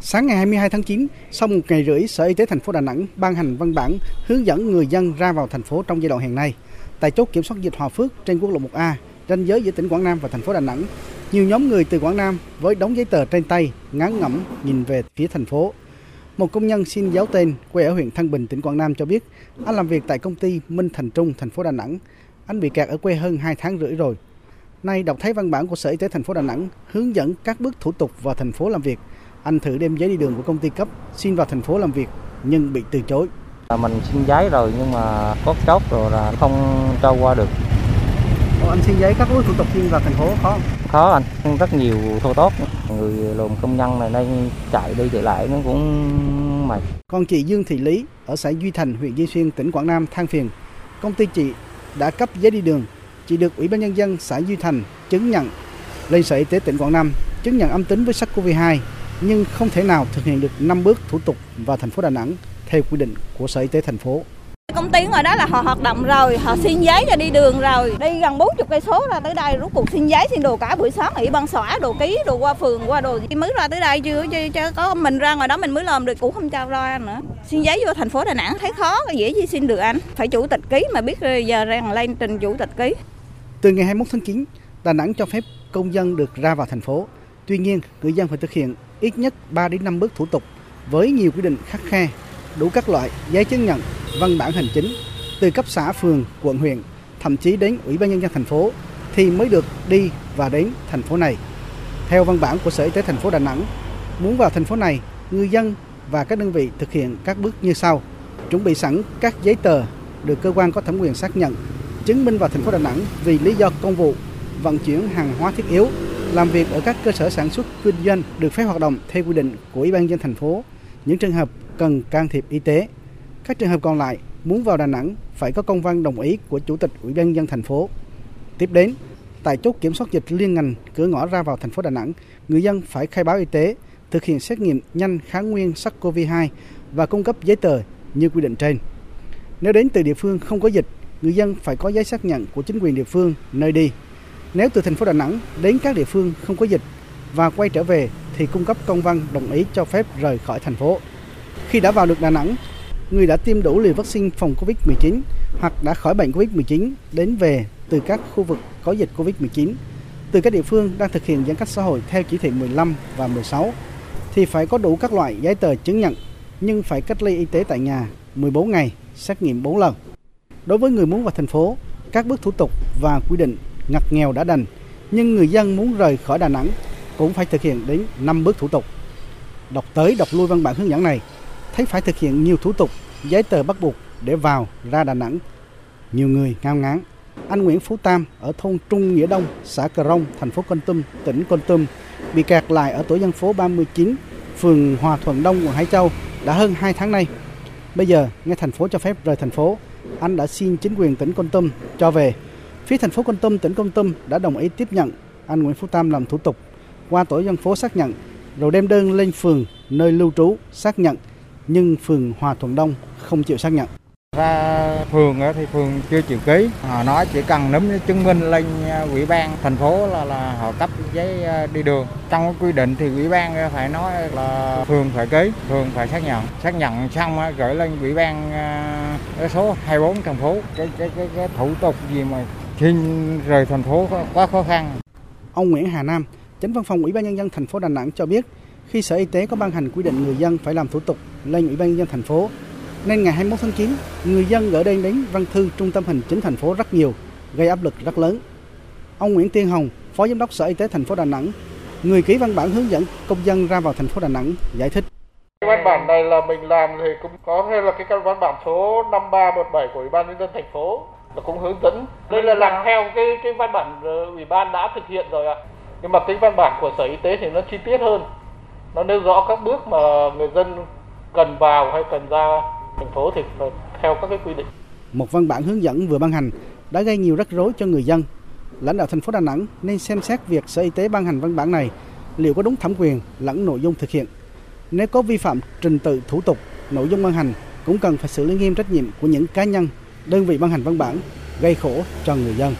Sáng ngày 22 tháng 9, sau một ngày rưỡi, Sở Y tế thành phố Đà Nẵng ban hành văn bản hướng dẫn người dân ra vào thành phố trong giai đoạn hiện nay. Tại chốt kiểm soát dịch Hòa Phước trên quốc lộ 1A, ranh giới giữa tỉnh Quảng Nam và thành phố Đà Nẵng, nhiều nhóm người từ Quảng Nam với đống giấy tờ trên tay ngán ngẩm nhìn về phía thành phố. Một công nhân xin giấu tên quê ở huyện Thăng Bình, tỉnh Quảng Nam cho biết anh làm việc tại công ty Minh Thành Trung, thành phố Đà Nẵng. Anh bị kẹt ở quê hơn 2 tháng rưỡi rồi. Nay đọc thấy văn bản của Sở Y tế thành phố Đà Nẵng hướng dẫn các bước thủ tục vào thành phố làm việc, anh thử đem giấy đi đường của công ty cấp xin vào thành phố làm việc nhưng bị từ chối. Mình xin giấy rồi nhưng mà có chốt rồi là không cho qua được. Anh xin giấy các bước thủ tục xin vào thành phố khó không? Khó anh, rất nhiều thô tốt. Người lùn công nhân này nên chạy đi chạy lại nó cũng mệt. Còn chị Dương Thị Lý ở xã Duy Thành, huyện Duy Xuyên, tỉnh Quảng Nam than phiền. Công ty chị đã cấp giấy đi đường, chị được Ủy ban Nhân dân xã Duy Thành chứng nhận, lên Sở Y tế tỉnh Quảng Nam chứng nhận âm tính với SARS-CoV-2 nhưng không thể nào thực hiện được 5 bước thủ tục vào thành phố Đà Nẵng theo quy định của Sở Y tế thành phố. Công ty ngoài đó là họ hoạt động rồi, họ xin giấy ra đi đường rồi, đi gần 40 cây số ra tới đây rút cuộc xin giấy xin đồ cả buổi sáng, ủy ban xã đồ ký đồ qua phường qua đồ mới ra tới đây chưa có mình ra ngoài đó mình mới làm được cũng không cho ra nữa. Xin giấy vô thành phố Đà Nẵng thấy khó, dễ gì xin được anh? Phải chủ tịch ký mà biết giờ rằng lên trình chủ tịch ký. Từ ngày 21 tháng 9, Đà Nẵng cho phép công dân được ra vào thành phố. Tuy nhiên, người dân phải thực hiện ít nhất 3 đến 5 bước thủ tục với nhiều quy định khắt khe, đủ các loại giấy chứng nhận, văn bản hành chính từ cấp xã, phường, quận, huyện, thậm chí đến Ủy ban Nhân dân thành phố thì mới được đi và đến thành phố này. Theo văn bản của Sở Y tế thành phố Đà Nẵng, muốn vào thành phố này, người dân và các đơn vị thực hiện các bước như sau: chuẩn bị sẵn các giấy tờ được cơ quan có thẩm quyền xác nhận, chứng minh vào thành phố Đà Nẵng vì lý do công vụ, vận chuyển hàng hóa thiết yếu, làm việc ở các cơ sở sản xuất kinh doanh được phép hoạt động theo quy định của Ủy ban Nhân dân thành phố, những trường hợp cần can thiệp y tế. Các trường hợp còn lại muốn vào Đà Nẵng phải có công văn đồng ý của Chủ tịch Ủy ban Nhân dân thành phố. Tiếp đến, tại chốt kiểm soát dịch liên ngành cửa ngõ ra vào thành phố Đà Nẵng, người dân phải khai báo y tế, thực hiện xét nghiệm nhanh kháng nguyên SARS-CoV-2 và cung cấp giấy tờ như quy định trên. Nếu đến từ địa phương không có dịch, người dân phải có giấy xác nhận của chính quyền địa phương nơi đi. Nếu từ thành phố Đà Nẵng đến các địa phương không có dịch và quay trở về thì cung cấp công văn đồng ý cho phép rời khỏi thành phố. Khi đã vào được Đà Nẵng, người đã tiêm đủ liều vaccine phòng Covid-19 hoặc đã khỏi bệnh Covid-19 đến về từ các khu vực có dịch Covid-19, từ các địa phương đang thực hiện giãn cách xã hội theo chỉ thị 15 và 16 thì phải có đủ các loại giấy tờ chứng nhận nhưng phải cách ly y tế tại nhà 14 ngày, xét nghiệm 4 lần. Đối với người muốn vào thành phố, các bước thủ tục và quy định ngặt nghèo đã đành, nhưng người dân muốn rời khỏi Đà Nẵng cũng phải thực hiện đến 5 bước thủ tục. Đọc tới đọc lui văn bản hướng dẫn này, thấy phải thực hiện nhiều thủ tục, giấy tờ bắt buộc để vào, ra Đà Nẵng. Nhiều người ngao ngán. Anh Nguyễn Phú Tam ở thôn Trung Nghĩa Đông, xã Cờ Rông, thành phố Kon Tum, tỉnh Kon Tum, bị kẹt lại ở tổ dân phố 39, phường Hòa Thuận Đông, quận Hải Châu đã hơn 2 tháng nay. Bây giờ, nghe thành phố cho phép rời thành phố, anh đã xin chính quyền tỉnh Kon Tum cho về. Phía thành phố Kon Tum, tỉnh Kon Tum đã đồng ý tiếp nhận. Anh Nguyễn Phú Tam làm thủ tục, qua tổ dân phố xác nhận, rồi đem đơn lên phường nơi lưu trú xác nhận. Nhưng phường Hòa Thuận Đông không chịu xác nhận. Ra phường thì phường chưa chịu ký, họ nói chỉ cần nắm chứng minh lên ủy ban thành phố là họ cấp giấy đi đường. Trong cái quy định thì ủy ban phải nói là phường phải ký, phường phải xác nhận xong gửi lên ủy ban số 24 thành phố. Cái thủ tục gì mà xin rời thành phố quá khó khăn. Ông Nguyễn Hà Nam, Chánh văn phòng Ủy ban Nhân dân thành phố Đà Nẵng cho biết, khi Sở Y tế có ban hành quy định người dân phải làm thủ tục lên Ủy ban Nhân dân thành phố, nên ngày 21 tháng 9, người dân gửi đơn đến văn thư trung tâm hành chính thành phố rất nhiều, gây áp lực rất lớn. Ông Nguyễn Tiên Hồng, Phó Giám đốc Sở Y tế thành phố Đà Nẵng, người ký văn bản hướng dẫn công dân ra vào thành phố Đà Nẵng giải thích. Cái văn bản này là mình làm thì cũng có hay là cái văn bản số 5317 của Ủy ban Nhân dân thành phố là cũng hướng dẫn. Đây là làm theo cái văn bản Ủy ban đã thực hiện rồi ạ. Nhưng mà cái văn bản của Sở Y tế thì nó chi tiết hơn. Nó nêu rõ các bước mà người dân cần vào hay cần ra thành phố thì theo các cái quy định. Một văn bản hướng dẫn vừa ban hành đã gây nhiều rắc rối cho người dân. Lãnh đạo thành phố Đà Nẵng nên xem xét việc Sở Y tế ban hành văn bản này liệu có đúng thẩm quyền lẫn nội dung thực hiện. Nếu có vi phạm trình tự thủ tục, nội dung ban hành cũng cần phải xử lý nghiêm trách nhiệm của những cá nhân, đơn vị ban hành văn bản gây khổ cho người dân.